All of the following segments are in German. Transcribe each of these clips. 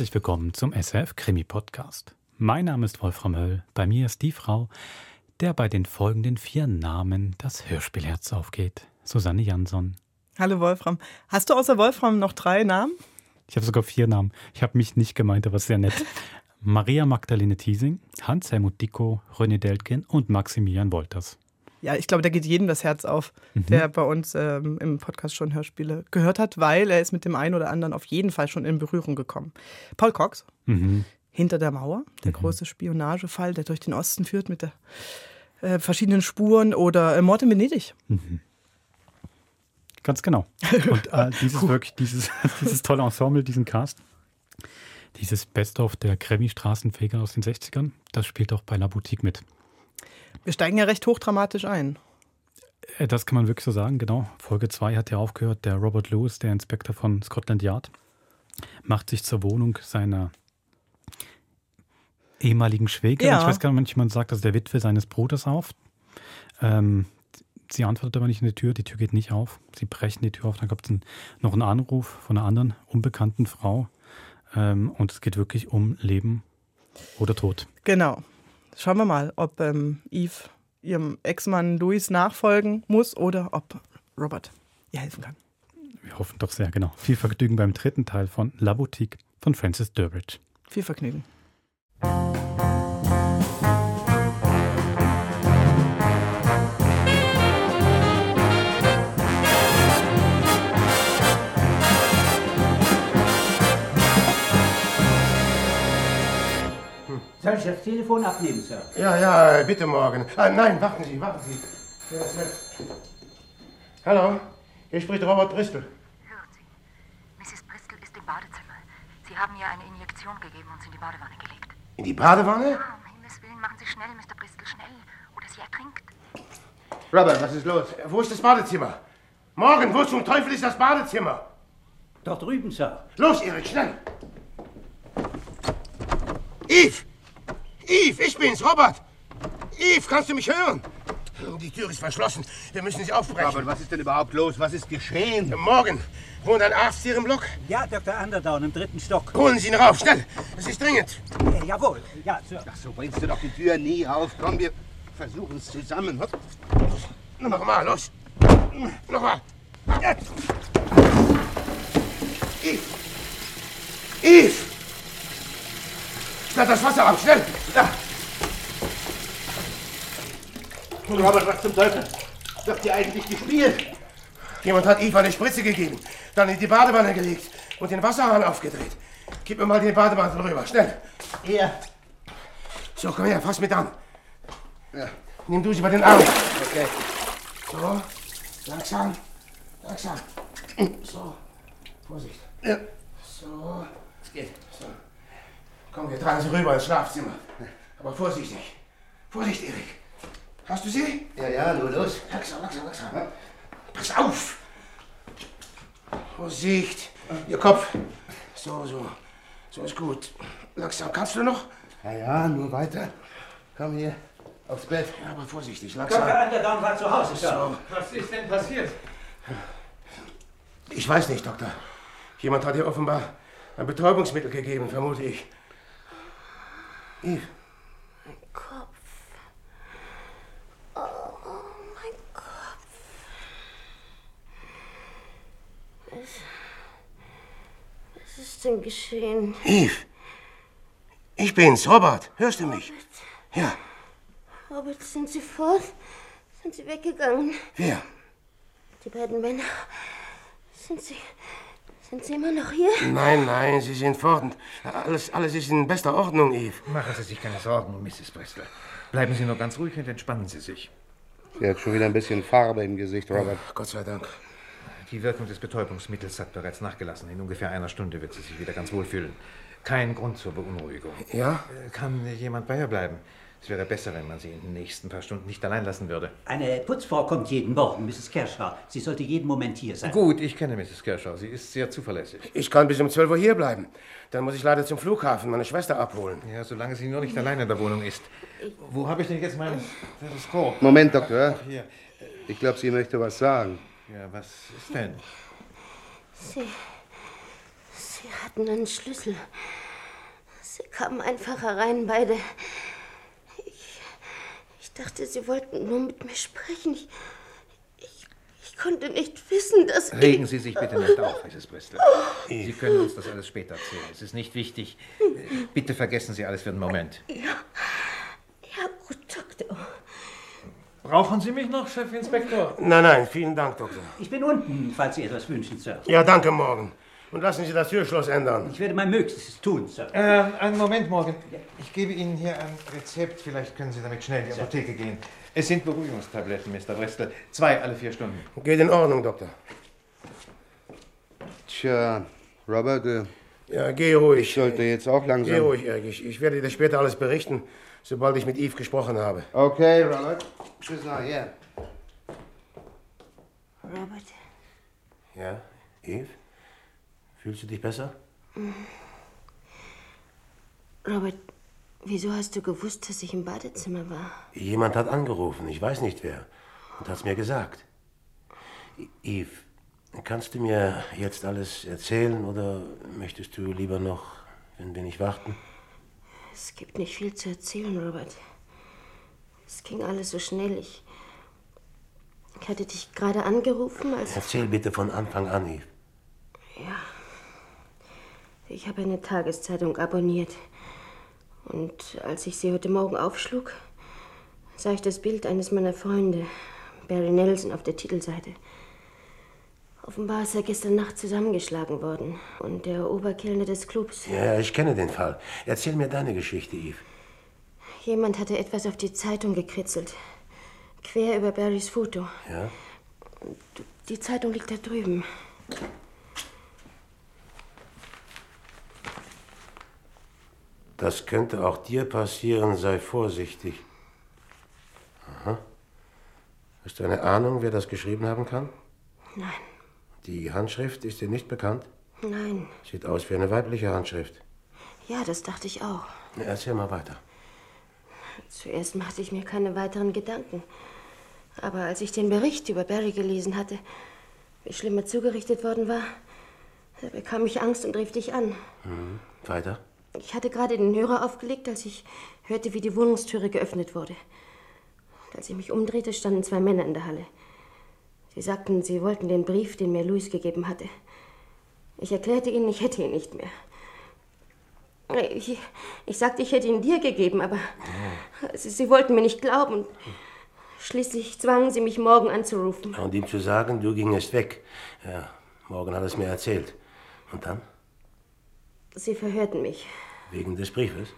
Herzlich willkommen zum SRF Krimi Podcast. Mein Name ist Wolfram Höll, bei mir ist die Frau, der bei den folgenden 4 Namen das Hörspielherz aufgeht. Susanne Jansson. Hallo Wolfram. Hast du außer Wolfram noch 3 Namen? Ich habe sogar 4 Namen. Ich habe mich nicht gemeint, aber sehr nett. Maria Magdalene Thiesing, Hans-Helmut Dickow, René Deltgen und Maximilian Wolters. Ja, ich glaube, da geht jedem das Herz auf, der bei uns im Podcast schon Hörspiele gehört hat, weil er ist mit dem einen oder anderen auf jeden Fall schon in Berührung gekommen. Paul Cox, Hinter der Mauer, der große Spionagefall, der durch den Osten führt mit der, verschiedenen Spuren oder Mord in Venedig. Mhm. Ganz genau. Und dieses tolle Ensemble, diesen Cast, dieses Best-of der Krimi-Straßenfeger aus den 60ern, das spielt auch bei La Boutique mit. Wir steigen ja recht hochdramatisch ein. Das kann man wirklich so sagen, genau. Folge 2 hat ja aufgehört. Der Robert Lewis, der Inspektor von Scotland Yard, macht sich zur Wohnung seiner ehemaligen Schwägerin. Ja. Ich weiß gar nicht, man sagt, dass der Witwe seines Bruders auf. Sie antwortet aber nicht in die Tür geht nicht auf. Sie brechen die Tür auf, dann gab es noch einen Anruf von einer anderen, unbekannten Frau. Und es geht wirklich um Leben oder Tod. Genau. Schauen wir mal, ob Eve ihrem Ex-Mann Louis nachfolgen muss oder ob Robert ihr helfen kann. Wir hoffen doch sehr, genau. Viel Vergnügen beim 3. Teil von La Boutique von Francis Durbridge. Viel Vergnügen. Soll ich das Telefon abnehmen, Sir? Ja, bitte Morgan. Nein, warten Sie. Hallo, hier spricht Robert Bristol. Hört Sie. Mrs. Bristol ist im Badezimmer. Sie haben ihr eine Injektion gegeben und sie in die Badewanne gelegt. In die Badewanne? Ja, um Himmels Willen, machen Sie schnell, Mr. Bristol, schnell. Oder sie ertrinkt. Robert, was ist los? Wo ist das Badezimmer? Morgan, wo zum Teufel ist das Badezimmer? Dort drüben, Sir. Los, Eric, schnell! Eve, ich bin's, Robert! Eve, kannst du mich hören? Die Tür ist verschlossen. Wir müssen sie aufbrechen. Robert, was ist denn überhaupt los? Was ist geschehen? Morgen. Wohnt ein Arzt hier im Block? Ja, Dr. Underdown im 3. Stock. Holen Sie ihn rauf, schnell! Es ist dringend. Jawohl. Ja, Sir. Ach, so bringst du doch die Tür nie auf. Komm, wir versuchen es zusammen. Nochmal, los. Nochmal. Jetzt. Eve! Schnapp das Wasser ab, schnell! Da! Robert, was zum Teufel? Wird hier eigentlich gespielt? Jemand hat Eva eine Spritze gegeben, dann in die Badewanne gelegt und den Wasserhahn aufgedreht. Gib mir mal den Bademantel rüber, schnell! Hier! So, komm her, fass mit an. Ja. Nimm du sie bei den Arm. Okay. So, langsam. So, Vorsicht. Ja. So, es geht. So. Komm, wir tragen sie rüber ins Schlafzimmer. Aber vorsichtig. Vorsicht, Erik. Hast du sie? Ja, nur los. Langsam. Ja? Pass auf! Vorsicht. Ihr Kopf. So. So ist gut. Langsam. Kannst du noch? Ja, nur weiter. Komm hier. Aufs Bett. Ja, aber vorsichtig. Langsam. Dr. Underdown war zu Hause, Sir. So. Was ist denn passiert? Ich weiß nicht, Doktor. Jemand hat ihr offenbar ein Betäubungsmittel gegeben, vermute ich. Eve. Mein Kopf. Oh, mein Kopf. Was ist denn geschehen? Eve. Ich bin's, Robert. Hörst du mich? Robert. Ja. Robert, sind Sie fort? Sind Sie weggegangen? Wer? Die beiden Männer. Sind Sie immer noch hier? Nein, Sie sind fort. Alles ist in bester Ordnung, Eve. Machen Sie sich keine Sorgen, Mrs. Bristol. Bleiben Sie nur ganz ruhig und entspannen Sie sich. Sie hat schon wieder ein bisschen Farbe im Gesicht, Robert. Oh, Gott sei Dank. Die Wirkung des Betäubungsmittels hat bereits nachgelassen. In ungefähr einer Stunde wird sie sich wieder ganz wohl fühlen. Kein Grund zur Beunruhigung. Ja? Kann jemand bei ihr bleiben? Es wäre besser, wenn man sie in den nächsten paar Stunden nicht allein lassen würde. Eine Putzfrau kommt jeden Morgen, Mrs. Kershaw. Sie sollte jeden Moment hier sein. Gut, ich kenne Mrs. Kershaw. Sie ist sehr zuverlässig. Ich kann bis um 12 Uhr hier bleiben. Dann muss ich leider zum Flughafen meine Schwester abholen. Ja, solange sie nur nicht allein in der Wohnung ist. Wo habe ich denn jetzt mein Teleskop? Moment, Doktor. Hier. Ich glaube, sie möchte was sagen. Ja, was ist denn? Sie hatten einen Schlüssel. Sie kamen einfach herein, beide. Ich dachte, Sie wollten nur mit mir sprechen. Ich konnte nicht wissen, dass... Regen Sie sich bitte nicht auf, Mrs. Bristol. Sie können uns das alles später erzählen. Es ist nicht wichtig. Bitte vergessen Sie alles für einen Moment. Ja, gut, Doktor. Brauchen Sie mich noch, Chefinspektor? Nein, vielen Dank, Doktor. Ich bin unten, falls Sie etwas wünschen, Sir. Ja, danke, Morgan. Und lassen Sie das Türschloss ändern. Ich werde mein Möglichstes tun, Sir. Einen Moment, Morgan. Ich gebe Ihnen hier ein Rezept. Vielleicht können Sie damit schnell in die Apotheke gehen. Es sind Beruhigungstabletten, Mr. Bristol. 2 alle 4 Stunden. Geht in Ordnung, Doktor. Tja, Robert. Ja, geh ruhig. Ich sollte jetzt auch langsam... Geh ruhig, Eric. Ich werde dir später alles berichten, sobald ich mit Eve gesprochen habe. Okay, Robert. Bis nachher. Robert? Ja, Eve? Fühlst du dich besser? Robert, wieso hast du gewusst, dass ich im Badezimmer war? Jemand hat angerufen, ich weiß nicht wer, und hat's mir gesagt. Eve, kannst du mir jetzt alles erzählen oder möchtest du lieber noch, wenn wir nicht warten? Es gibt nicht viel zu erzählen, Robert. Es ging alles so schnell. Ich hatte dich gerade angerufen, als... Erzähl bitte von Anfang an, Eve. Ja. Ich habe eine Tageszeitung abonniert. Und als ich sie heute Morgen aufschlug, sah ich das Bild eines meiner Freunde, Barry Nelson, auf der Titelseite. Offenbar ist er gestern Nacht zusammengeschlagen worden und der Oberkellner des Clubs... Ja, ich kenne den Fall. Erzähl mir deine Geschichte, Eve. Jemand hatte etwas auf die Zeitung gekritzelt, quer über Barrys Foto. Ja? Die Zeitung liegt da drüben. Das könnte auch dir passieren, sei vorsichtig. Aha. Hast du eine Ahnung, wer das geschrieben haben kann? Nein. Die Handschrift ist dir nicht bekannt? Nein. Sieht aus wie eine weibliche Handschrift. Ja, das dachte ich auch. Na, erzähl mal weiter. Zuerst machte ich mir keine weiteren Gedanken. Aber als ich den Bericht über Barry gelesen hatte, wie schlimm er zugerichtet worden war, da bekam ich Angst und rief dich an. Mhm. Weiter? Ich hatte gerade den Hörer aufgelegt, als ich hörte, wie die Wohnungstüre geöffnet wurde. Und als ich mich umdrehte, standen 2 Männer in der Halle. Sie sagten, sie wollten den Brief, den mir Louis gegeben hatte. Ich erklärte ihnen, ich hätte ihn nicht mehr. Ich sagte, ich hätte ihn dir gegeben, aber sie wollten mir nicht glauben. Schließlich zwangen sie mich, Morgan anzurufen. Und ihm zu sagen, du gingest weg. Ja, Morgan hat es mir erzählt. Und dann? Sie verhörten mich. Wegen des Briefes?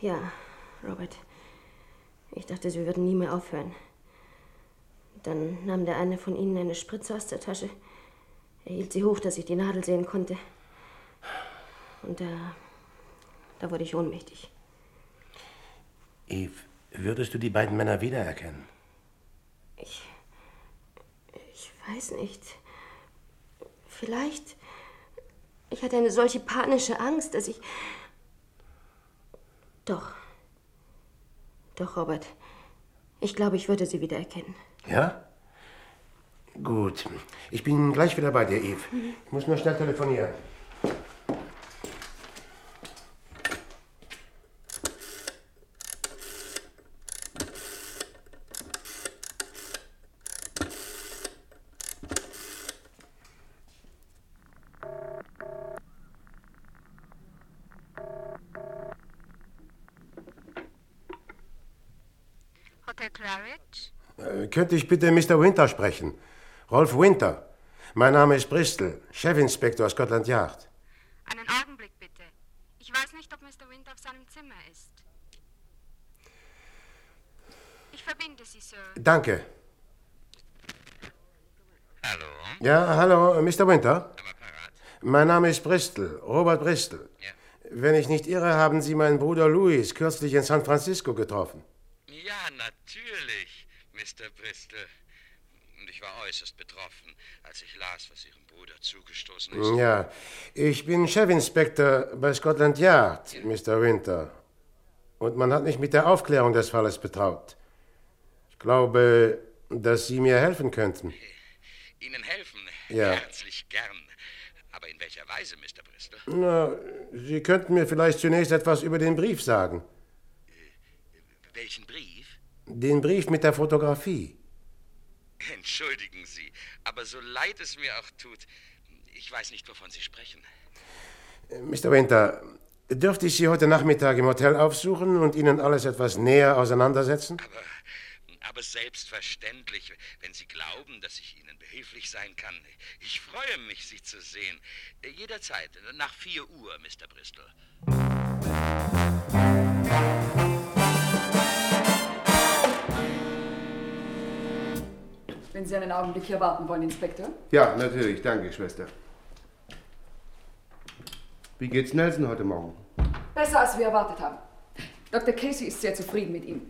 Ja, Robert. Ich dachte, sie würden nie mehr aufhören. Dann nahm der eine von ihnen eine Spritze aus der Tasche. Er hielt sie hoch, dass ich die Nadel sehen konnte. Und da wurde ich ohnmächtig. Eve, würdest du die beiden Männer wiedererkennen? Ich weiß nicht. Vielleicht... Ich hatte eine solche panische Angst, dass ich... Doch, Robert. Ich glaube, ich würde sie wiedererkennen. Ja? Gut. Ich bin gleich wieder bei dir, Eve. Ich muss nur schnell telefonieren. Könnte ich bitte Mr. Winter sprechen? Rolf Winter. Mein Name ist Bristol, Chefinspektor Scotland Yard. Einen Augenblick bitte. Ich weiß nicht, ob Mr. Winter auf seinem Zimmer ist. Ich verbinde Sie, Sir. Danke. Hallo? Ja, hallo, Mr. Winter. Mein Name ist Bristol, Robert Bristol. Ja. Wenn ich nicht irre, haben Sie meinen Bruder Louis kürzlich in San Francisco getroffen. Ja, natürlich, Mr. Bristol. Und ich war äußerst betroffen, als ich las, was Ihrem Bruder zugestoßen ist. Ja, ich bin Chefinspektor bei Scotland Yard, ja. Mr. Winter. Und man hat mich mit der Aufklärung des Falles betraut. Ich glaube, dass Sie mir helfen könnten. Ihnen helfen? Ja. Herzlich gern. Aber in welcher Weise, Mr. Bristol? Na, Sie könnten mir vielleicht zunächst etwas über den Brief sagen. Welchen Brief? Den Brief mit der Fotografie. Entschuldigen Sie, aber so leid es mir auch tut, ich weiß nicht, wovon Sie sprechen. Mr. Winter, dürfte ich Sie heute Nachmittag im Hotel aufsuchen und Ihnen alles etwas näher auseinandersetzen? Aber selbstverständlich, wenn Sie glauben, dass ich Ihnen behilflich sein kann. Ich freue mich, Sie zu sehen. Jederzeit, nach 4 Uhr, Mr. Bristol. Wenn Sie einen Augenblick hier warten wollen, Inspektor? Ja, natürlich. Danke, Schwester. Wie geht's Nelson heute Morgen? Besser, als wir erwartet haben. Dr. Casey ist sehr zufrieden mit ihm.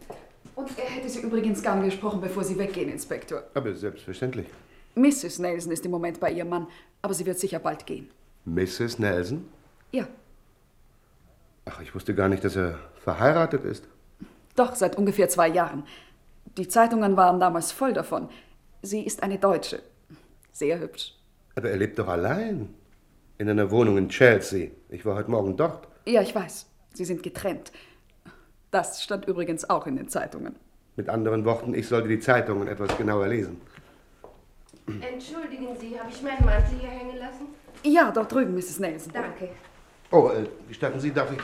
Und er hätte Sie übrigens gern gesprochen, bevor Sie weggehen, Inspektor. Aber selbstverständlich. Mrs. Nelson ist im Moment bei ihrem Mann, aber sie wird sicher bald gehen. Mrs. Nelson? Ja. Ach, ich wusste gar nicht, dass er verheiratet ist. Doch, seit ungefähr 2 Jahren. Die Zeitungen waren damals voll davon. Sie ist eine Deutsche. Sehr hübsch. Aber er lebt doch allein. In einer Wohnung in Chelsea. Ich war heute Morgen dort. Ja, ich weiß. Sie sind getrennt. Das stand übrigens auch in den Zeitungen. Mit anderen Worten, ich sollte die Zeitungen etwas genauer lesen. Entschuldigen Sie, habe ich meinen Mantel hier hängen lassen? Ja, dort drüben, Mrs. Nelson. Danke. Oh, gestatten Sie, dürfte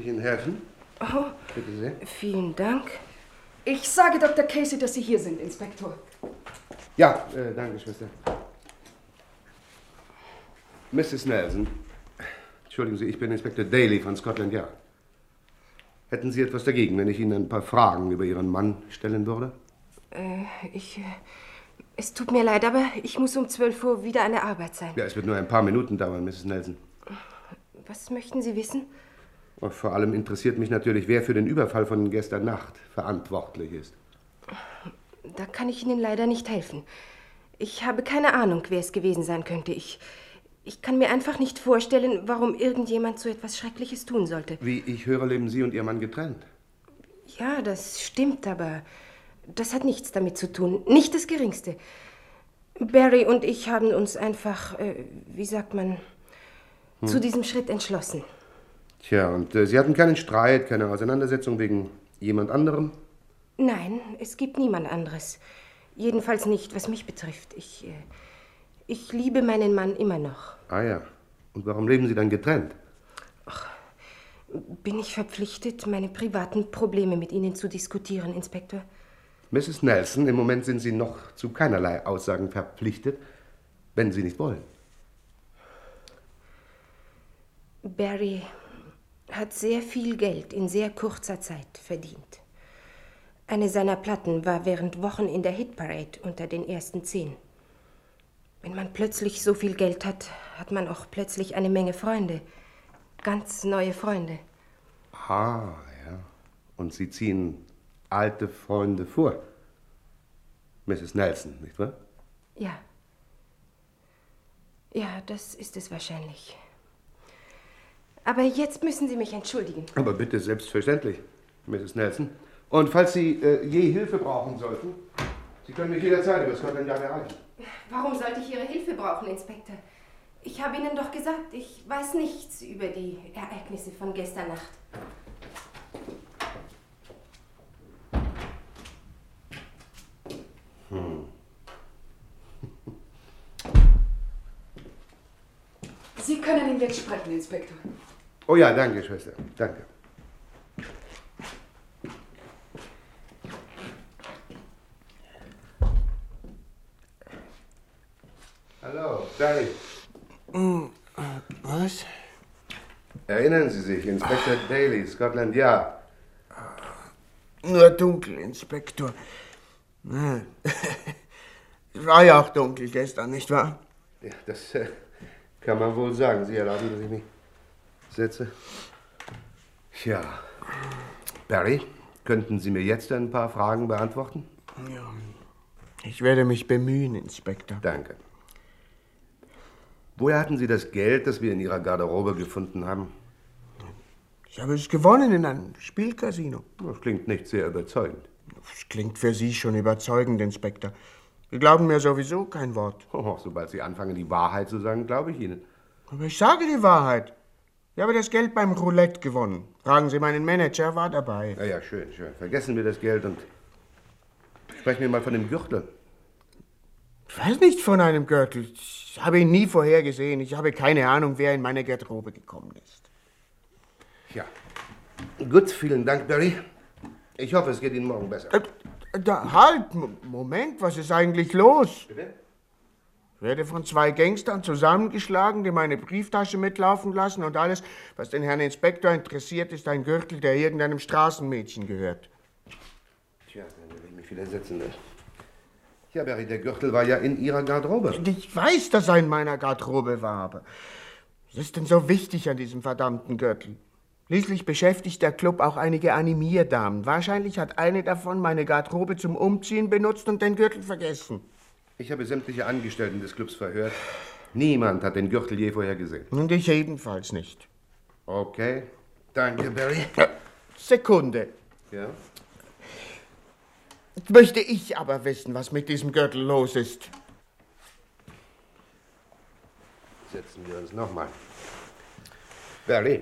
ich Ihnen helfen? Oh, bitte sehr. Vielen Dank. Ich sage Dr. Casey, dass Sie hier sind, Inspektor. Ja, danke, Schwester. Mrs. Nelson, entschuldigen Sie, ich bin Inspektor Daly von Scotland Yard. Hätten Sie etwas dagegen, wenn ich Ihnen ein paar Fragen über Ihren Mann stellen würde? Es tut mir leid, aber ich muss um 12 Uhr wieder an der Arbeit sein. Ja, es wird nur ein paar Minuten dauern, Mrs. Nelson. Was möchten Sie wissen? Und vor allem interessiert mich natürlich, wer für den Überfall von gestern Nacht verantwortlich ist. Da kann ich Ihnen leider nicht helfen. Ich habe keine Ahnung, wer es gewesen sein könnte. Ich kann mir einfach nicht vorstellen, warum irgendjemand so etwas Schreckliches tun sollte. Wie ich höre, leben Sie und Ihr Mann getrennt. Ja, das stimmt, aber das hat nichts damit zu tun. Nicht das Geringste. Barry und ich haben uns einfach, zu diesem Schritt entschlossen. Tja, und Sie hatten keinen Streit, keine Auseinandersetzung wegen jemand anderem? Nein, es gibt niemand anderes. Jedenfalls nicht, was mich betrifft. Ich liebe meinen Mann immer noch. Ah ja. Und warum leben Sie dann getrennt? Ach, bin ich verpflichtet, meine privaten Probleme mit Ihnen zu diskutieren, Inspektor? Mrs. Nelson, im Moment sind Sie noch zu keinerlei Aussagen verpflichtet, wenn Sie nicht wollen. Barry hat sehr viel Geld in sehr kurzer Zeit verdient. Eine seiner Platten war während Wochen in der Hitparade unter den ersten 10. Wenn man plötzlich so viel Geld hat, hat man auch plötzlich eine Menge Freunde. Ganz neue Freunde. Ah, ja. Und Sie ziehen alte Freunde vor. Mrs. Nelson, nicht wahr? Ja. Ja, das ist es wahrscheinlich. Aber jetzt müssen Sie mich entschuldigen. Aber bitte, selbstverständlich, Mrs. Nelson. Und falls Sie je Hilfe brauchen sollten, Sie können mich jederzeit über Scotland Yard erreichen. Warum sollte ich Ihre Hilfe brauchen, Inspektor? Ich habe Ihnen doch gesagt, ich weiß nichts über die Ereignisse von gestern Nacht. Sie können ihn jetzt sprechen, Inspektor. Oh ja, danke, Schwester. Danke. Hallo, Barry. Was? Erinnern Sie sich, Inspektor Daly, Scotland Yard. Nur dunkel, Inspektor. Es war ja auch dunkel gestern, nicht wahr? Ja, das kann man wohl sagen. Sie erlauben, dass ich mich setze. Ja. Barry, könnten Sie mir jetzt ein paar Fragen beantworten? Ja. Ich werde mich bemühen, Inspektor. Danke. Woher hatten Sie das Geld, das wir in Ihrer Garderobe gefunden haben? Ich habe es gewonnen in einem Spielcasino. Das klingt nicht sehr überzeugend. Das klingt für Sie schon überzeugend, Inspektor. Sie glauben mir sowieso kein Wort. Oh, sobald Sie anfangen, die Wahrheit zu sagen, glaube ich Ihnen. Aber ich sage die Wahrheit. Ich habe das Geld beim Roulette gewonnen. Fragen Sie meinen Manager, war dabei. Na ja, schön, schön. Vergessen wir das Geld und sprechen wir mal von dem Gürtel. Ich weiß nicht von einem Gürtel. Ich habe ihn nie vorher gesehen. Ich habe keine Ahnung, wer in meine Garderobe gekommen ist. Ja. Gut, vielen Dank, Barry. Ich hoffe, es geht Ihnen morgen besser. Halt! Moment, was ist eigentlich los? Bitte? Ich werde von zwei Gangstern zusammengeschlagen, die meine Brieftasche mitlaufen lassen und alles, was den Herrn Inspektor interessiert, ist ein Gürtel, der irgendeinem Straßenmädchen gehört. Tja, dann will ich mich widersetzen lassen. Ja, Barry, der Gürtel war ja in Ihrer Garderobe. Ich weiß, dass er in meiner Garderobe war, aber was ist denn so wichtig an diesem verdammten Gürtel? Schließlich beschäftigt der Club auch einige Animierdamen. Wahrscheinlich hat eine davon meine Garderobe zum Umziehen benutzt und den Gürtel vergessen. Ich habe sämtliche Angestellten des Clubs verhört. Niemand hat den Gürtel je vorher gesehen. Und ich jedenfalls nicht. Okay, danke, Barry. Sekunde. Ja? Jetzt möchte ich aber wissen, was mit diesem Gürtel los ist. Setzen wir uns nochmal. Barry,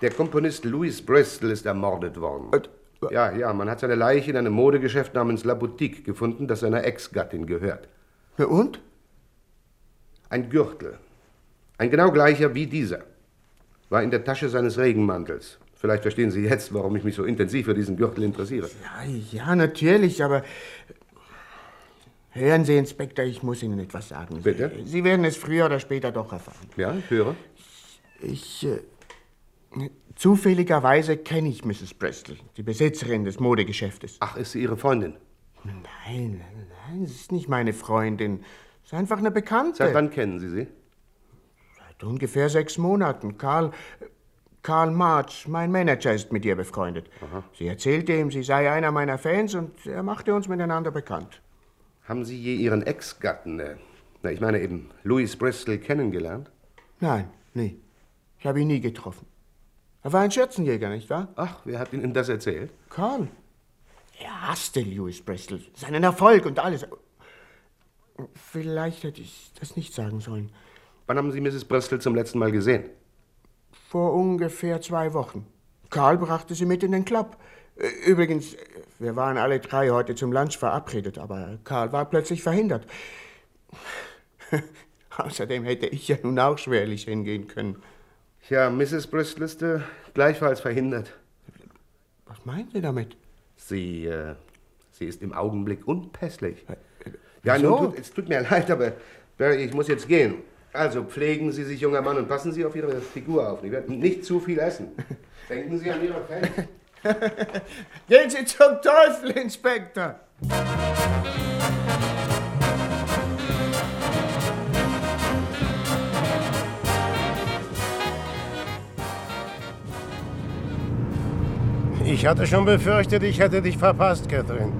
der Komponist Lewis Bristol ist ermordet worden. Ja, ja, man hat seine Leiche in einem Modegeschäft namens La Boutique gefunden, das seiner Ex-Gattin gehört. Ja, und? Ein Gürtel, ein genau gleicher wie dieser, war in der Tasche seines Regenmantels. Vielleicht verstehen Sie jetzt, warum ich mich so intensiv für diesen Gürtel interessiere. Ja, ja, natürlich, aber... Hören Sie, Inspektor, ich muss Ihnen etwas sagen. Bitte? Sie werden es früher oder später doch erfahren. Ja, ich höre. Zufälligerweise kenne ich Mrs. Bristol, die Besitzerin des Modegeschäftes. Ach, ist sie Ihre Freundin? Nein, nein, sie ist nicht meine Freundin. Sie ist einfach eine Bekannte. Seit wann kennen Sie sie? Seit ungefähr 6 Monaten. Karl March, mein Manager, ist mit ihr befreundet. Aha. Sie erzählte ihm, sie sei einer meiner Fans und er machte uns miteinander bekannt. Haben Sie je Ihren Ex-Gatten, ich meine eben Lewis Bristol, kennengelernt? Nein, nie. Ich habe ihn nie getroffen. Er war ein Schürzenjäger, nicht wahr? Ach, wer hat Ihnen das erzählt? Karl. Er hasste Lewis Bristol, seinen Erfolg und alles. Vielleicht hätte ich das nicht sagen sollen. Wann haben Sie Mrs. Bristol zum letzten Mal gesehen? Vor ungefähr 2 Wochen. Karl brachte sie mit in den Club. Übrigens, wir waren alle 3 heute zum Lunch verabredet, aber Karl war plötzlich verhindert. Außerdem hätte ich ja nun auch schwerlich hingehen können. Tja, Mrs. Bristol ist gleichfalls verhindert. Was meinen Sie damit? Sie ist im Augenblick unpässlich. Ja, so? Nun, es tut mir leid, aber ich muss jetzt gehen. Also pflegen Sie sich, junger Mann, und passen Sie auf Ihre Figur auf. Sie werden nicht zu viel essen. Denken Sie an Ihre Fans. Gehen Sie zum Teufel, Inspektor! Ich hatte schon befürchtet, ich hätte dich verpasst, Catherine.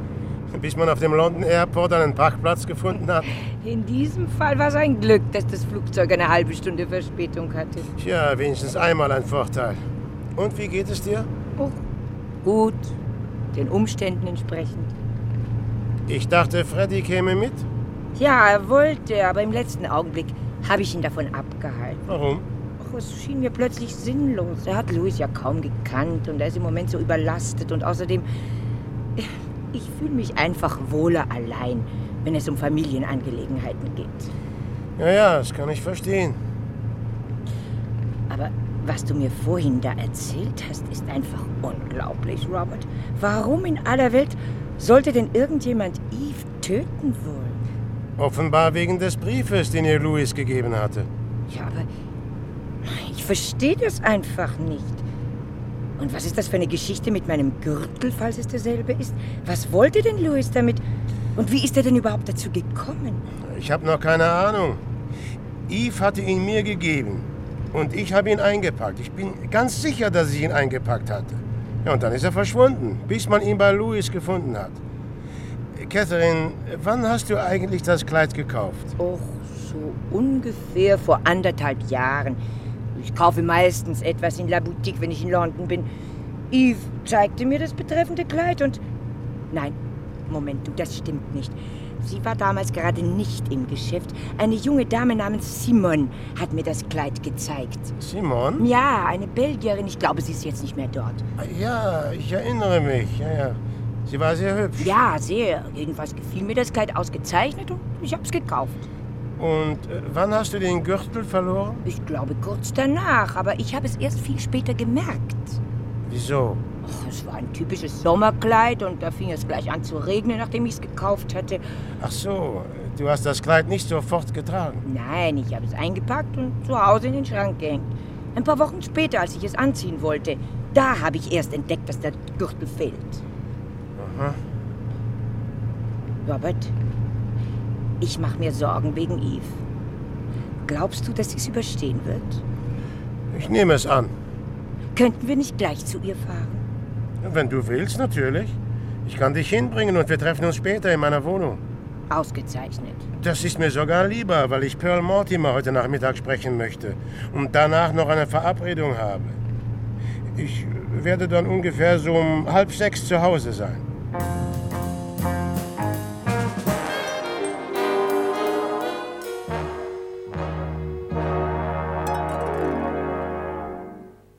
Bis man auf dem London Airport einen Parkplatz gefunden hat. In diesem Fall war es ein Glück, dass das Flugzeug eine halbe Stunde Verspätung hatte. Tja, wenigstens einmal ein Vorteil. Und wie geht es dir? Oh, gut, den Umständen entsprechend. Ich dachte, Freddy käme mit. Ja, er wollte, aber im letzten Augenblick habe ich ihn davon abgehalten. Warum? Es schien mir plötzlich sinnlos. Er hat Louis ja kaum gekannt und er ist im Moment so überlastet. Und außerdem, ich fühle mich einfach wohler allein, wenn es um Familienangelegenheiten geht. Ja, ja, das kann ich verstehen. Aber was du mir vorhin da erzählt hast, ist einfach unglaublich, Robert. Warum in aller Welt sollte denn irgendjemand Eve töten wollen? Offenbar wegen des Briefes, den ihr Louis gegeben hatte. Ja, aber... ich verstehe das einfach nicht. Und was ist das für eine Geschichte mit meinem Gürtel, falls es derselbe ist? Was wollte denn Louis damit? Und wie ist er denn überhaupt dazu gekommen? Ich habe noch keine Ahnung. Eve hatte ihn mir gegeben. Und ich habe ihn eingepackt. Ich bin ganz sicher, dass ich ihn eingepackt hatte. Ja, und dann ist er verschwunden, bis man ihn bei Louis gefunden hat. Catherine, wann hast du eigentlich das Kleid gekauft? Och, so ungefähr vor anderthalb Jahren. Ich kaufe meistens etwas in La Boutique, wenn ich in London bin. Eve zeigte mir das betreffende Kleid und... Nein, Moment, du, das stimmt nicht. Sie war damals gerade nicht im Geschäft. Eine junge Dame namens Simon hat mir das Kleid gezeigt. Simon? Ja, eine Belgierin. Ich glaube, sie ist jetzt nicht mehr dort. Ja, ich erinnere mich. Ja. Sie war sehr hübsch. Ja, sehr. Jedenfalls gefiel mir das Kleid ausgezeichnet und ich hab's gekauft. Und wann hast du den Gürtel verloren? Ich glaube, kurz danach. Aber ich habe es erst viel später gemerkt. Wieso? Ach, es war ein typisches Sommerkleid und da fing es gleich an zu regnen, nachdem ich es gekauft hatte. Ach so, du hast das Kleid nicht sofort getragen? Nein, ich habe es eingepackt und zu Hause in den Schrank gehängt. Ein paar Wochen später, als ich es anziehen wollte, da habe ich erst entdeckt, dass der Gürtel fehlt. Aha. Robert, ich mache mir Sorgen wegen Eve. Glaubst du, dass sie es überstehen wird? Ich nehme es an. Könnten wir nicht gleich zu ihr fahren? Wenn du willst, natürlich. Ich kann dich hinbringen und wir treffen uns später in meiner Wohnung. Ausgezeichnet. Das ist mir sogar lieber, weil ich Pearl Mortimer heute Nachmittag sprechen möchte und danach noch eine Verabredung habe. Ich werde dann ungefähr so um 5:30 zu Hause sein.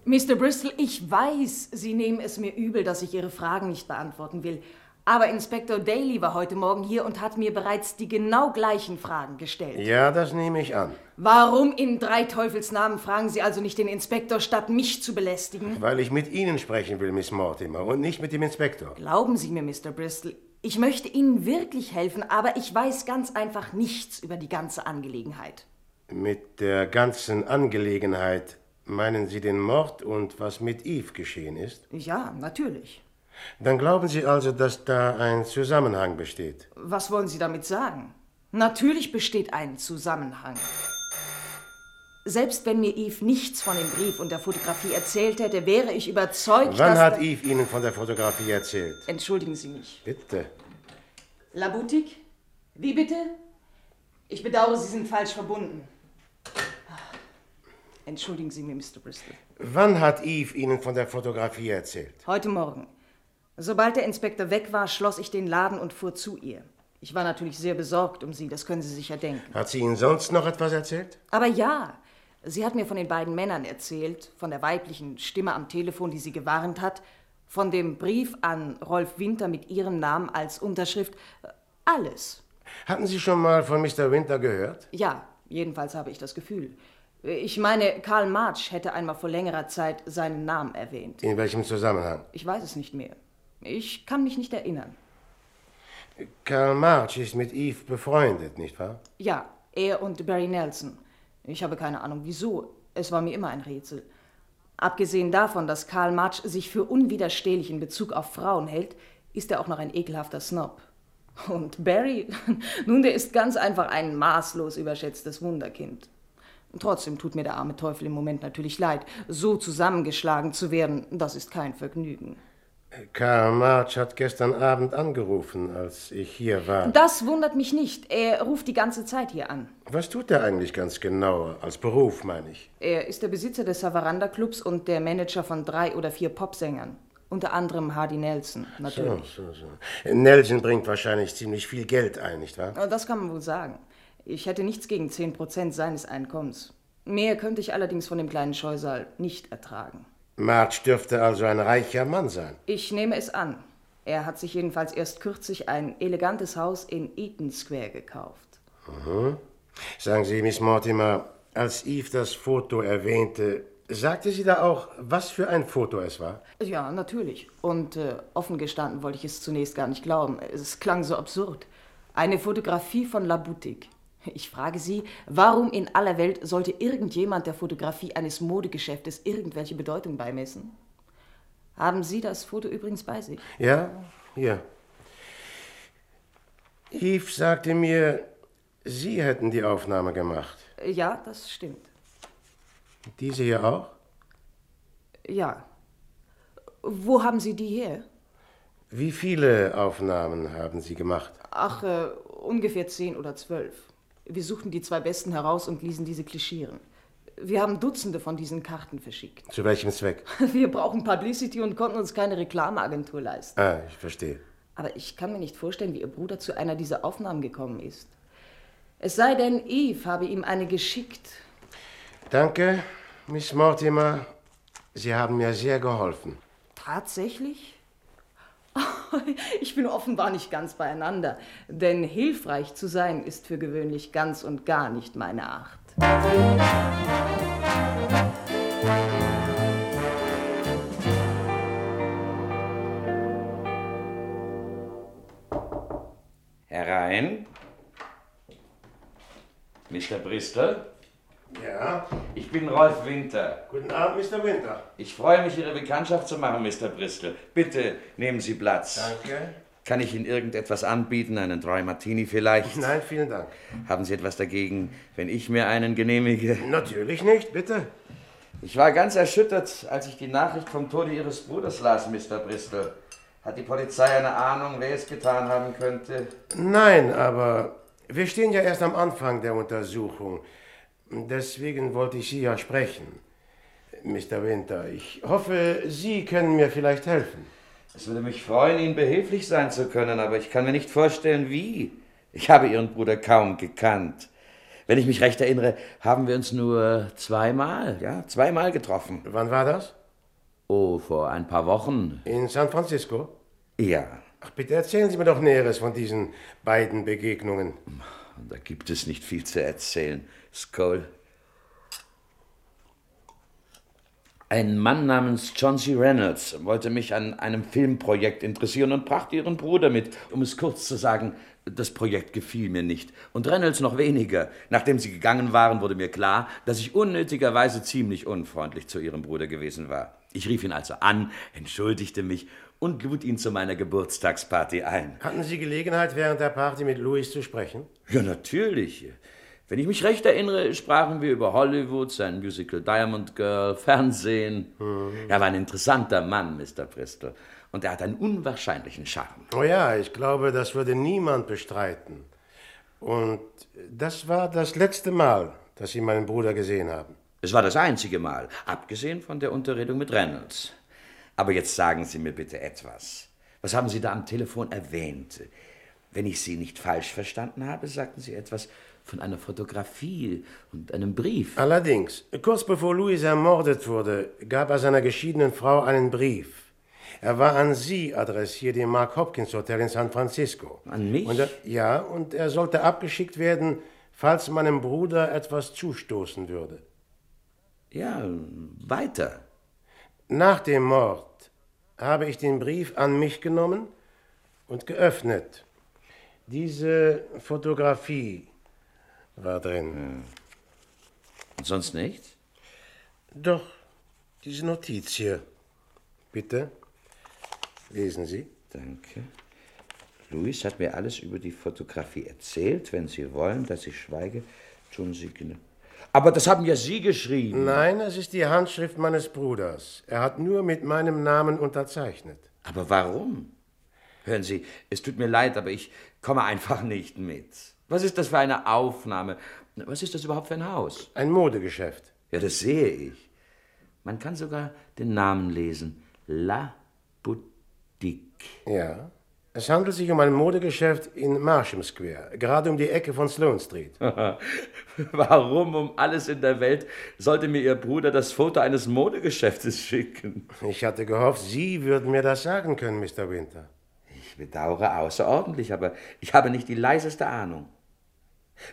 Mr. Bristol, ich weiß, Sie nehmen es mir übel, dass ich Ihre Fragen nicht beantworten will. Aber Inspektor Daly war heute Morgen hier und hat mir bereits die genau gleichen Fragen gestellt. Ja, das nehme ich an. Warum in 3 Teufelsnamen fragen Sie also nicht den Inspektor, statt mich zu belästigen? Weil ich mit Ihnen sprechen will, Miss Mortimer, und nicht mit dem Inspektor. Glauben Sie mir, Mr. Bristol, ich möchte Ihnen wirklich helfen, aber ich weiß ganz einfach nichts über die ganze Angelegenheit. Mit der ganzen Angelegenheit... Meinen Sie den Mord und was mit Eve geschehen ist? Ja, natürlich. Dann glauben Sie also, dass da ein Zusammenhang besteht? Was wollen Sie damit sagen? Natürlich besteht ein Zusammenhang. Selbst wenn mir Eve nichts von dem Brief und der Fotografie erzählt hätte, wäre ich überzeugt, dass... Wann hat Eve Ihnen von der Fotografie erzählt? Entschuldigen Sie mich. Bitte. La Boutique? Wie bitte? Ich bedauere, Sie sind falsch verbunden. Entschuldigen Sie mir, Mr. Bristol. Wann hat Eve Ihnen von der Fotografie erzählt? Heute Morgen. Sobald der Inspektor weg war, schloss ich den Laden und fuhr zu ihr. Ich war natürlich sehr besorgt um sie, das können Sie sicher denken. Hat sie Ihnen sonst noch etwas erzählt? Aber ja, sie hat mir von den beiden Männern erzählt, von der weiblichen Stimme am Telefon, die sie gewarnt hat, von dem Brief an Rolf Winter mit ihrem Namen als Unterschrift, alles. Hatten Sie schon mal von Mr. Winter gehört? Ja, jedenfalls habe ich das Gefühl. Ich meine, Karl March hätte einmal vor längerer Zeit seinen Namen erwähnt. In welchem Zusammenhang? Ich weiß es nicht mehr. Ich kann mich nicht erinnern. Karl March ist mit Eve befreundet, nicht wahr? Ja, er und Barry Nelson. Ich habe keine Ahnung, wieso. Es war mir immer ein Rätsel. Abgesehen davon, dass Karl March sich für unwiderstehlich in Bezug auf Frauen hält, ist er auch noch ein ekelhafter Snob. Und Barry, nun, der ist ganz einfach ein maßlos überschätztes Wunderkind. Trotzdem tut mir der arme Teufel im Moment natürlich leid. So zusammengeschlagen zu werden, das ist kein Vergnügen. Karl March hat gestern Abend angerufen, als ich hier war. Das wundert mich nicht. Er ruft die ganze Zeit hier an. Was tut er eigentlich ganz genau? Als Beruf, meine ich. Er ist der Besitzer des Savaranda Clubs und der Manager von 3 oder 4 Popsängern. Unter anderem Hardy Nelson, natürlich. So. Nelson bringt wahrscheinlich ziemlich viel Geld ein, nicht wahr? Das kann man wohl sagen. Ich hätte nichts gegen 10% seines Einkommens. Mehr könnte ich allerdings von dem kleinen Scheusal nicht ertragen. March dürfte also ein reicher Mann sein. Ich nehme es an. Er hat sich jedenfalls erst kürzlich ein elegantes Haus in Eaton Square gekauft. Mhm. Sagen Sie, Miss Mortimer, als Eve das Foto erwähnte, sagte sie da auch, was für ein Foto es war? Ja, natürlich. Und offen gestanden wollte ich es zunächst gar nicht glauben. Es klang so absurd. Eine Fotografie von La Boutique. Ich frage Sie, warum in aller Welt sollte irgendjemand der Fotografie eines Modegeschäftes irgendwelche Bedeutung beimessen? Haben Sie das Foto übrigens bei sich? Ja. Eve sagte mir, Sie hätten die Aufnahme gemacht. Ja, das stimmt. Diese hier auch? Ja. Wo haben Sie die her? Wie viele Aufnahmen haben Sie gemacht? Ach, ungefähr 10 oder 12. Wir suchten die 2 besten heraus und ließen diese klischieren. Wir haben Dutzende von diesen Karten verschickt. Zu welchem Zweck? Wir brauchen Publicity und konnten uns keine Reklameagentur leisten. Ah, ich verstehe. Aber ich kann mir nicht vorstellen, wie ihr Bruder zu einer dieser Aufnahmen gekommen ist. Es sei denn, Eve habe ihm eine geschickt. Danke, Miss Mortimer. Sie haben mir sehr geholfen. Tatsächlich? Ich bin offenbar nicht ganz beieinander, denn hilfreich zu sein ist für gewöhnlich ganz und gar nicht meine Art. Herein. Mr. Bristol? Ja? Ich bin Rolf Winter. Guten Abend, Mr. Winter. Ich freue mich, Ihre Bekanntschaft zu machen, Mr. Bristol. Bitte, nehmen Sie Platz. Danke. Kann ich Ihnen irgendetwas anbieten? Einen Dry Martini vielleicht? Nein, vielen Dank. Haben Sie etwas dagegen, wenn ich mir einen genehmige? Natürlich nicht, bitte. Ich war ganz erschüttert, als ich die Nachricht vom Tode Ihres Bruders las, Mr. Bristol. Hat die Polizei eine Ahnung, wer es getan haben könnte? Nein, aber wir stehen ja erst am Anfang der Untersuchung. Deswegen wollte ich Sie ja sprechen, Mr. Winter. Ich hoffe, Sie können mir vielleicht helfen. Es würde mich freuen, Ihnen behilflich sein zu können, aber ich kann mir nicht vorstellen, wie. Ich habe Ihren Bruder kaum gekannt. Wenn ich mich recht erinnere, haben wir uns nur zweimal getroffen. Wann war das? Oh, vor ein paar Wochen. In San Francisco? Ja. Ach, bitte erzählen Sie mir doch Näheres von diesen beiden Begegnungen. Da gibt es nicht viel zu erzählen. Skoll. Ein Mann namens John C. Reynolds wollte mich an einem Filmprojekt interessieren und brachte Ihren Bruder mit. Um es kurz zu sagen, das Projekt gefiel mir nicht. Und Reynolds noch weniger. Nachdem sie gegangen waren, wurde mir klar, dass ich unnötigerweise ziemlich unfreundlich zu Ihrem Bruder gewesen war. Ich rief ihn also an, entschuldigte mich und lud ihn zu meiner Geburtstagsparty ein. Hatten Sie Gelegenheit, während der Party mit Louis zu sprechen? Ja, natürlich. Wenn ich mich recht erinnere, sprachen wir über Hollywood, sein Musical Diamond Girl, Fernsehen. Er war ein interessanter Mann, Mr. Bristol. Und er hat einen unwahrscheinlichen Charme. Oh ja, ich glaube, das würde niemand bestreiten. Und das war das letzte Mal, dass Sie meinen Bruder gesehen haben. Es war das einzige Mal, abgesehen von der Unterredung mit Reynolds. Aber jetzt sagen Sie mir bitte etwas. Was haben Sie da am Telefon erwähnt? Wenn ich Sie nicht falsch verstanden habe, sagten Sie etwas von einer Fotografie und einem Brief. Allerdings, kurz bevor Louis ermordet wurde, gab er seiner geschiedenen Frau einen Brief. Er war an Sie adressiert im Mark-Hopkins-Hotel in San Francisco. An mich? Und er sollte abgeschickt werden, falls meinem Bruder etwas zustoßen würde. Ja, weiter. Nach dem Mord habe ich den Brief an mich genommen und geöffnet. Diese Fotografie war drin. Hm. Und sonst nichts? Doch, diese Notiz hier. Bitte, lesen Sie. Danke. Louis hat mir alles über die Fotografie erzählt. Wenn Sie wollen, dass ich schweige, tun Sie genug. Aber das haben ja Sie geschrieben. Nein, es ist die Handschrift meines Bruders. Er hat nur mit meinem Namen unterzeichnet. Aber warum? Hören Sie, es tut mir leid, aber ich komme einfach nicht mit. Was ist das für eine Aufnahme? Was ist das überhaupt für ein Haus? Ein Modegeschäft. Ja, das sehe ich. Man kann sogar den Namen lesen. La Boutique. Ja. Es handelt sich um ein Modegeschäft in Marsham Square, gerade um die Ecke von Sloane Street. Warum um alles in der Welt sollte mir Ihr Bruder das Foto eines Modegeschäftes schicken? Ich hatte gehofft, Sie würden mir das sagen können, Mr. Winter. Ich bedauere außerordentlich, aber ich habe nicht die leiseste Ahnung.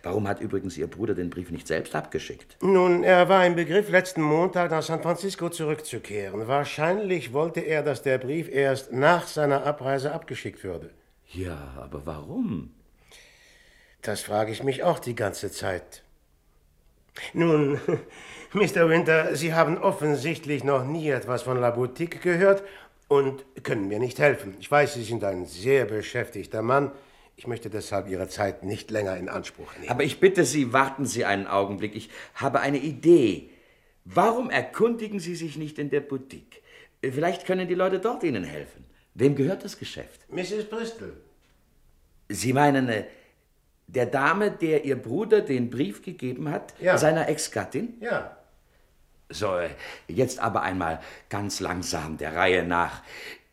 Warum hat übrigens Ihr Bruder den Brief nicht selbst abgeschickt? Nun, er war im Begriff, letzten Montag nach San Francisco zurückzukehren. Wahrscheinlich wollte er, dass der Brief erst nach seiner Abreise abgeschickt würde. Ja, aber warum? Das frage ich mich auch die ganze Zeit. Nun, Mr. Winter, Sie haben offensichtlich noch nie etwas von La Boutique gehört und können mir nicht helfen. Ich weiß, Sie sind ein sehr beschäftigter Mann. Ich möchte deshalb Ihre Zeit nicht länger in Anspruch nehmen. Aber ich bitte Sie, warten Sie einen Augenblick. Ich habe eine Idee. Warum erkundigen Sie sich nicht in der Boutique? Vielleicht können die Leute dort Ihnen helfen. Wem gehört das Geschäft? Mrs. Bristol. Sie meinen, der Dame, der Ihr Bruder den Brief gegeben hat, seiner Ex-Gattin? Ja. So, jetzt aber einmal ganz langsam der Reihe nach.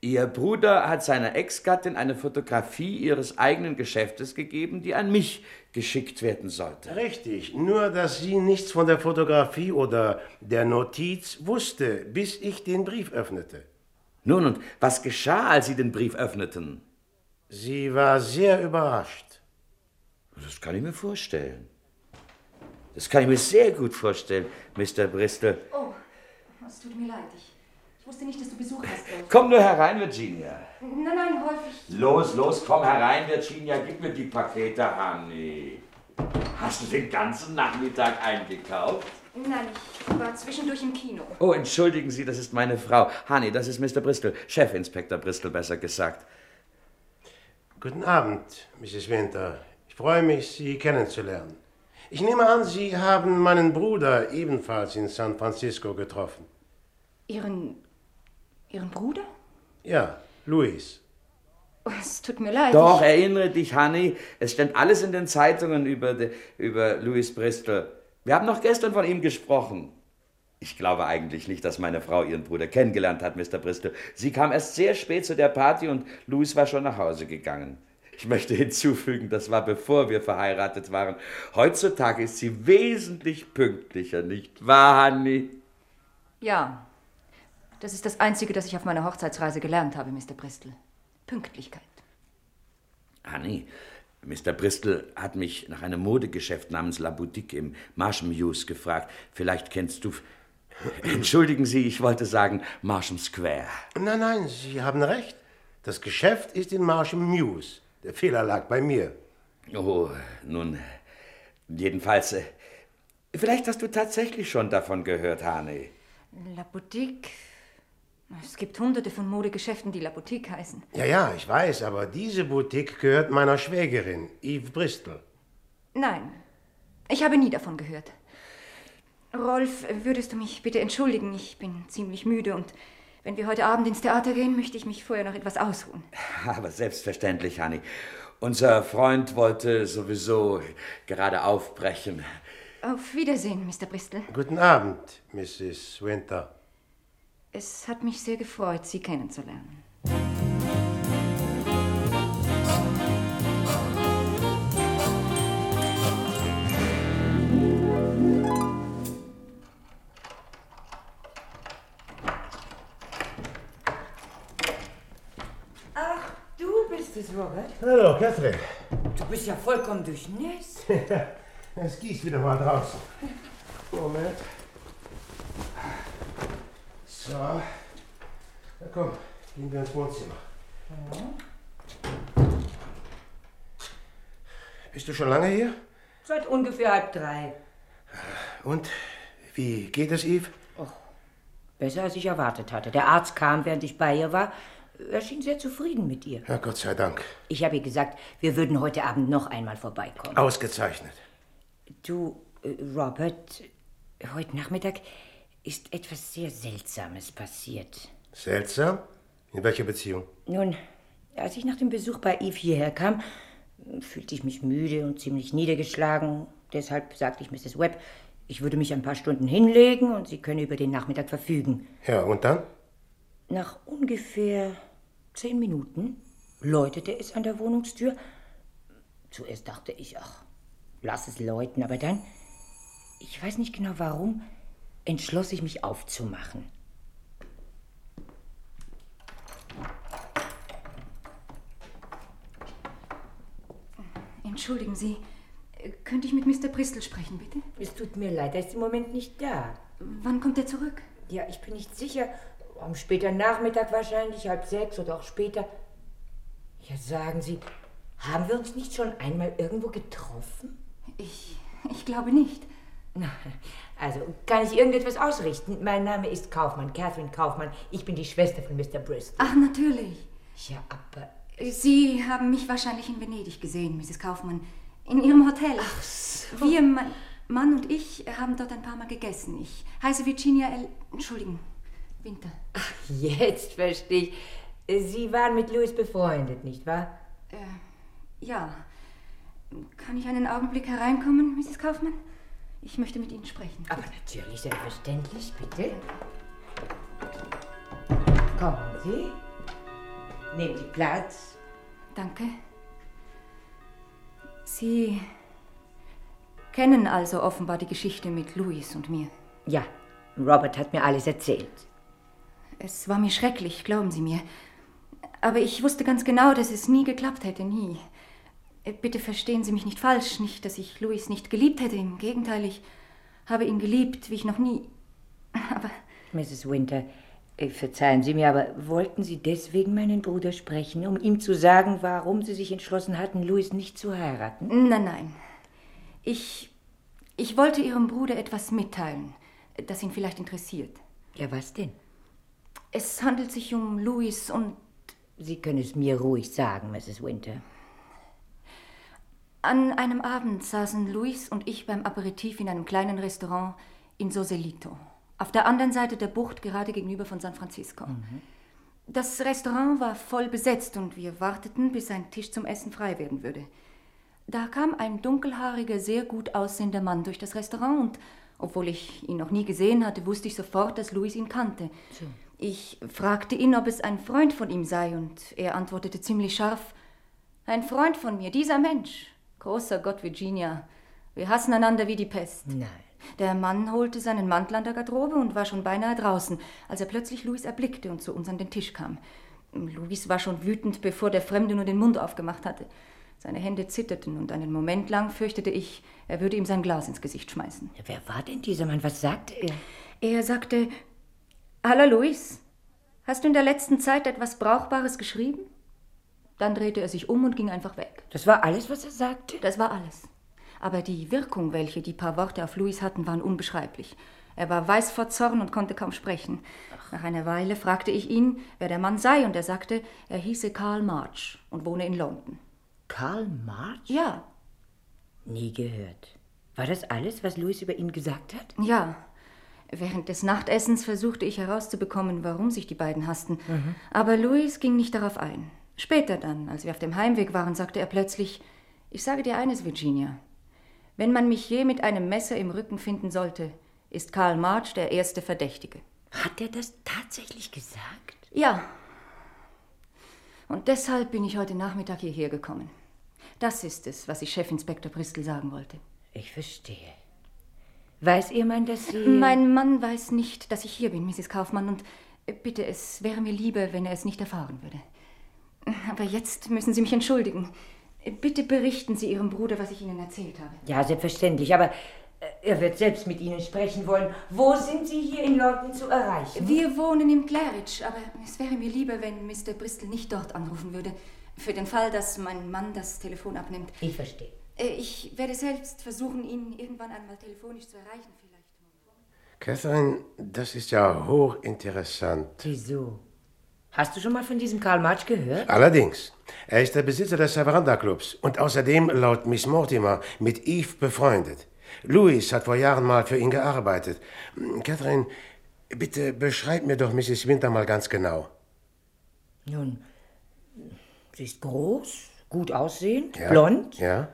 Ihr Bruder hat seiner Ex-Gattin eine Fotografie ihres eigenen Geschäftes gegeben, die an mich geschickt werden sollte. Richtig, nur dass sie nichts von der Fotografie oder der Notiz wusste, bis ich den Brief öffnete. Nun, und was geschah, als Sie den Brief öffneten? Sie war sehr überrascht. Das kann ich mir vorstellen. Das kann ich mir sehr gut vorstellen, Mr. Bristol. Oh, es tut mir leid, ich wusste nicht, dass du Besuch hast. Rolf. Komm nur herein, Virginia. Nein, nein, Rolf, ich... Los, komm herein, Virginia, gib mir die Pakete, Honey. Hast du den ganzen Nachmittag eingekauft? Nein, ich war zwischendurch im Kino. Oh, entschuldigen Sie, das ist meine Frau. Honey, das ist Mr. Bristol, Chefinspektor Bristol, besser gesagt. Guten Abend, Mrs. Winter. Ich freue mich, Sie kennenzulernen. Ich nehme an, Sie haben meinen Bruder ebenfalls in San Francisco getroffen. Ihren Bruder? Ja, Louis. Oh, es tut mir leid. Doch, erinnere dich, Honey. Es stand alles in den Zeitungen über Louis Bristol. Wir haben noch gestern von ihm gesprochen. Ich glaube eigentlich nicht, dass meine Frau ihren Bruder kennengelernt hat, Mr. Bristol. Sie kam erst sehr spät zu der Party und Louis war schon nach Hause gegangen. Ich möchte hinzufügen, das war bevor wir verheiratet waren. Heutzutage ist sie wesentlich pünktlicher, nicht wahr, Honey? Ja. Das ist das Einzige, das ich auf meiner Hochzeitsreise gelernt habe, Mr. Bristol. Pünktlichkeit. Honey, Mr. Bristol hat mich nach einem Modegeschäft namens La Boutique im Marsham Mews gefragt. Vielleicht kennst du... Entschuldigen Sie, ich wollte sagen Marsham Square. Nein, Sie haben recht. Das Geschäft ist in Marsham Mews. Der Fehler lag bei mir. Oh, nun, jedenfalls... Vielleicht hast du tatsächlich schon davon gehört, Honey. La Boutique... Es gibt hunderte von Modegeschäften, die La Boutique heißen. Ja, ich weiß, aber diese Boutique gehört meiner Schwägerin, Eve Bristol. Nein, ich habe nie davon gehört. Rolf, würdest du mich bitte entschuldigen? Ich bin ziemlich müde und wenn wir heute Abend ins Theater gehen, möchte ich mich vorher noch etwas ausruhen. Aber selbstverständlich, Honey. Unser Freund wollte sowieso gerade aufbrechen. Auf Wiedersehen, Mr. Bristol. Guten Abend, Mrs. Winter. Es hat mich sehr gefreut, Sie kennenzulernen. Ach, du bist es, Robert. Hallo, Catherine. Du bist ja vollkommen durchnässt. Es gießt wieder mal draußen. Moment. So, na komm, gehen wir ins Wohnzimmer. Ja. Bist du schon lange hier? Seit ungefähr 2:30. Und, wie geht es, Eve? Och, besser als ich erwartet hatte. Der Arzt kam, während ich bei ihr war. Er schien sehr zufrieden mit ihr. Ja, Gott sei Dank. Ich habe ihr gesagt, wir würden heute Abend noch einmal vorbeikommen. Ausgezeichnet. Du, Robert, heute Nachmittag... ist etwas sehr Seltsames passiert. Seltsam? In welcher Beziehung? Nun, als ich nach dem Besuch bei Eve hierher kam, fühlte ich mich müde und ziemlich niedergeschlagen. Deshalb sagte ich Mrs. Webb, ich würde mich ein paar Stunden hinlegen und sie könne über den Nachmittag verfügen. Ja, und dann? Nach ungefähr 10 Minuten läutete es an der Wohnungstür. Zuerst dachte ich, ach, lass es läuten, aber dann, ich weiß nicht genau warum, entschloss ich mich aufzumachen. Entschuldigen Sie, könnte ich mit Mr. Bristol sprechen, bitte? Es tut mir leid, er ist im Moment nicht da. Wann kommt er zurück? Ja, ich bin nicht sicher. Am späten Nachmittag wahrscheinlich, 5:30 oder auch später. Ja, sagen Sie, haben wir uns nicht schon einmal irgendwo getroffen? Ich glaube nicht. Also, kann ich irgendetwas ausrichten? Mein Name ist Kaufmann, Catherine Kaufmann. Ich bin die Schwester von Mr. Bristol. Ach, natürlich. Ja, aber... Sie haben mich wahrscheinlich in Venedig gesehen, Mrs. Kaufmann. In Ihrem Hotel. Ach so. Wir, mein Mann und ich, haben dort ein paar Mal gegessen. Ich heiße Virginia Winter. Ach, jetzt verstehe ich. Sie waren mit Louis befreundet, nicht wahr? Ja. Kann ich einen Augenblick hereinkommen, Mrs. Kaufmann? Ich möchte mit Ihnen sprechen. Aber natürlich, selbstverständlich, bitte. Kommen Sie. Nehmen Sie Platz. Danke. Sie kennen also offenbar die Geschichte mit Louis und mir. Ja, Robert hat mir alles erzählt. Es war mir schrecklich, glauben Sie mir. Aber ich wusste ganz genau, dass es nie geklappt hätte, nie. Bitte verstehen Sie mich nicht falsch, nicht, dass ich Louis nicht geliebt hätte. Im Gegenteil, ich habe ihn geliebt, wie ich noch nie. Aber... Mrs. Winter, verzeihen Sie mir, aber wollten Sie deswegen meinen Bruder sprechen, um ihm zu sagen, warum Sie sich entschlossen hatten, Louis nicht zu heiraten? Nein, nein. Ich wollte Ihrem Bruder etwas mitteilen, das ihn vielleicht interessiert. Ja, was denn? Es handelt sich um Louis und... Sie können es mir ruhig sagen, Mrs. Winter. An einem Abend saßen Louis und ich beim Aperitif in einem kleinen Restaurant in Sausalito, auf der anderen Seite der Bucht, gerade gegenüber von San Francisco. Mhm. Das Restaurant war voll besetzt und wir warteten, bis ein Tisch zum Essen frei werden würde. Da kam ein dunkelhaariger, sehr gut aussehender Mann durch das Restaurant und, obwohl ich ihn noch nie gesehen hatte, wusste ich sofort, dass Louis ihn kannte. So. Ich fragte ihn, ob es ein Freund von ihm sei, und er antwortete ziemlich scharf, »Ein Freund von mir, dieser Mensch. Großer Gott, Virginia, wir hassen einander wie die Pest.« Nein. Der Mann holte seinen Mantel an der Garderobe und war schon beinahe draußen, als er plötzlich Louis erblickte und zu uns an den Tisch kam. Louis war schon wütend, bevor der Fremde nur den Mund aufgemacht hatte. Seine Hände zitterten und einen Moment lang fürchtete ich, er würde ihm sein Glas ins Gesicht schmeißen. Wer war denn dieser Mann? Was sagte er? Er sagte, »Hallo Louis, hast du in der letzten Zeit etwas Brauchbares geschrieben?« Dann drehte er sich um und ging einfach weg. Das war alles, was er sagte? Das war alles. Aber die Wirkung, welche die paar Worte auf Louis hatten, waren unbeschreiblich. Er war weiß vor Zorn und konnte kaum sprechen. Ach. Nach einer Weile fragte ich ihn, wer der Mann sei, und er sagte, er hieße Karl March und wohne in London. Karl March? Ja. Nie gehört. War das alles, was Louis über ihn gesagt hat? Ja. Während des Nachtessens versuchte ich herauszubekommen, warum sich die beiden hassten. Mhm. Aber Louis ging nicht darauf ein. Später dann, als wir auf dem Heimweg waren, sagte er plötzlich, ich sage dir eines, Virginia, wenn man mich je mit einem Messer im Rücken finden sollte, ist Karl March der erste Verdächtige. Hat er das tatsächlich gesagt? Ja. Und deshalb bin ich heute Nachmittag hierher gekommen. Das ist es, was ich Chefinspektor Bristol sagen wollte. Ich verstehe. Weiß Ihr Mann, dass Sie... Mein Mann weiß nicht, dass ich hier bin, Mrs. Kaufmann, und bitte, es wäre mir lieber, wenn er es nicht erfahren würde. Aber jetzt müssen Sie mich entschuldigen. Bitte berichten Sie Ihrem Bruder, was ich Ihnen erzählt habe. Ja, selbstverständlich, aber er wird selbst mit Ihnen sprechen wollen. Wo sind Sie hier in London zu erreichen? Wir wohnen im Claridge, aber es wäre mir lieber, wenn Mr. Bristol nicht dort anrufen würde. Für den Fall, dass mein Mann das Telefon abnimmt. Ich verstehe. Ich werde selbst versuchen, ihn irgendwann einmal telefonisch zu erreichen, vielleicht. Catherine, das ist ja hochinteressant. Wieso? Hast du schon mal von diesem Karl March gehört? Allerdings. Er ist der Besitzer des Savaranda Clubs und außerdem, laut Miss Mortimer, mit Eve befreundet. Louis hat vor Jahren mal für ihn gearbeitet. Catherine, bitte beschreib mir doch Mrs. Winter mal ganz genau. Nun, sie ist groß, gut aussehend, ja, blond. Ja.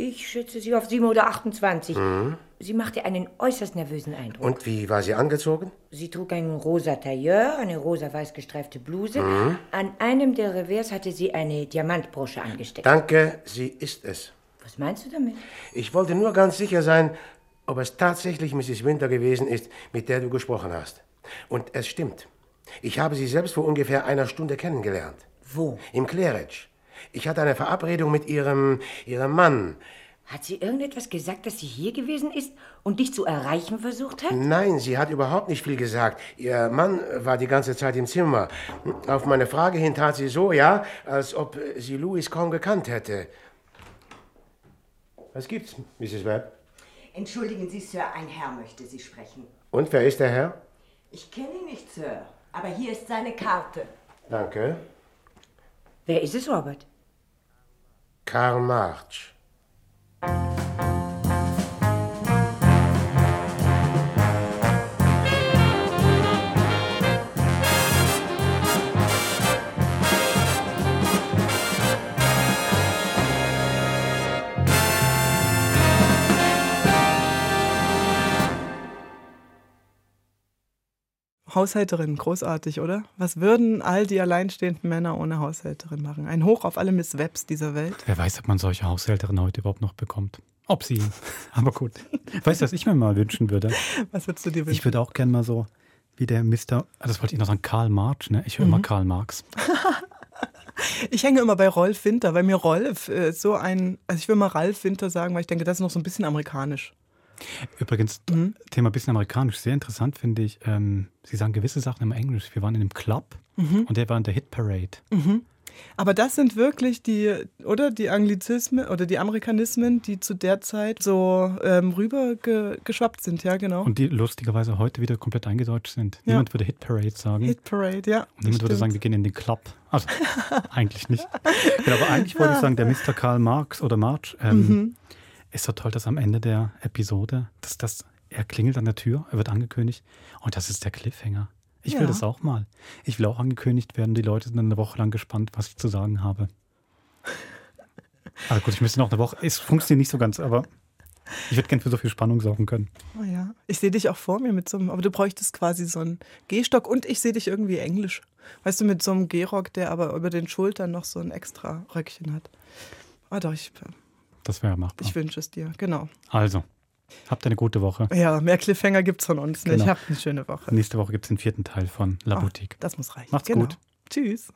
Ich schätze sie auf 7 oder 28. Mhm. Sie machte einen äußerst nervösen Eindruck. Und wie war sie angezogen? Sie trug einen rosa Tailleur, eine rosa-weiß gestreifte Bluse. Mhm. An einem der Revers hatte sie eine Diamantbrosche angesteckt. Danke, sie ist es. Was meinst du damit? Ich wollte nur ganz sicher sein, ob es tatsächlich Mrs. Winter gewesen ist, mit der du gesprochen hast. Und es stimmt. Ich habe sie selbst vor ungefähr einer Stunde kennengelernt. Wo? Im Claridge. Ich hatte eine Verabredung mit ihrem Mann. Hat sie irgendetwas gesagt, dass sie hier gewesen ist und dich zu erreichen versucht hat? Nein, sie hat überhaupt nicht viel gesagt. Ihr Mann war die ganze Zeit im Zimmer. Auf meine Frage hin tat sie so, ja, als ob sie Louis kaum gekannt hätte. Was gibt's, Mrs. Webb? Entschuldigen Sie, Sir, ein Herr möchte Sie sprechen. Und wer ist der Herr? Ich kenne ihn nicht, Sir, aber hier ist seine Karte. Danke. Wer ist es, Robert? Karl March. Haushälterin, großartig, oder? Was würden all die alleinstehenden Männer ohne Haushälterin machen? Ein Hoch auf alle Miss Webbs dieser Welt. Wer weiß, ob man solche Haushälterinnen heute überhaupt noch bekommt. Ob sie, aber gut. Weißt du, was ich mir mal wünschen würde? Was würdest du dir wünschen? Ich würde auch gerne mal so wie der Mister, das wollte ich noch sagen, Karl March, ne? Ich höre immer Karl Marx. Ich hänge immer bei Rolf Winter, weil mir Rolf ich will mal Ralf Winter sagen, weil ich denke, das ist noch so ein bisschen amerikanisch. Übrigens, Thema bisschen amerikanisch, sehr interessant finde ich, Sie sagen gewisse Sachen im Englisch. Wir waren in einem Club und der war in der Hit Parade. Mhm. Aber das sind wirklich die Anglizismen oder die Amerikanismen, die zu der Zeit so rübergeschwappt sind, ja genau. Und die lustigerweise heute wieder komplett eingedeutscht sind. Ja. Niemand würde Hit Parade sagen. Hit Parade, ja. Und niemand würde sagen, wir gehen in den Club. Also eigentlich nicht. Aber eigentlich wollte ich sagen, der Mr. Karl Marx oder March, ist so toll, dass am Ende der Episode, er klingelt an der Tür, er wird angekündigt und das ist der Cliffhanger. Ich will das auch mal. Ich will auch angekündigt werden. Die Leute sind dann eine Woche lang gespannt, was ich zu sagen habe. Also gut, ich müsste noch eine Woche. Es funktioniert nicht so ganz, aber ich würde gerne für so viel Spannung sorgen können. Oh ja. Ich sehe dich auch vor mir mit so einem, aber du bräuchtest quasi so einen Gehstock und ich sehe dich irgendwie englisch. Weißt du, mit so einem Gehrock, der aber über den Schultern noch so ein extra Röckchen hat. Ah doch, das wäre machbar. Ich wünsche es dir, genau. Also. Habt eine gute Woche. Ja, mehr Cliffhanger gibt's von uns nicht. Genau. Habt eine schöne Woche. Nächste Woche gibt's den 4. Teil von La Boutique. Das muss reichen. Macht's gut. Tschüss.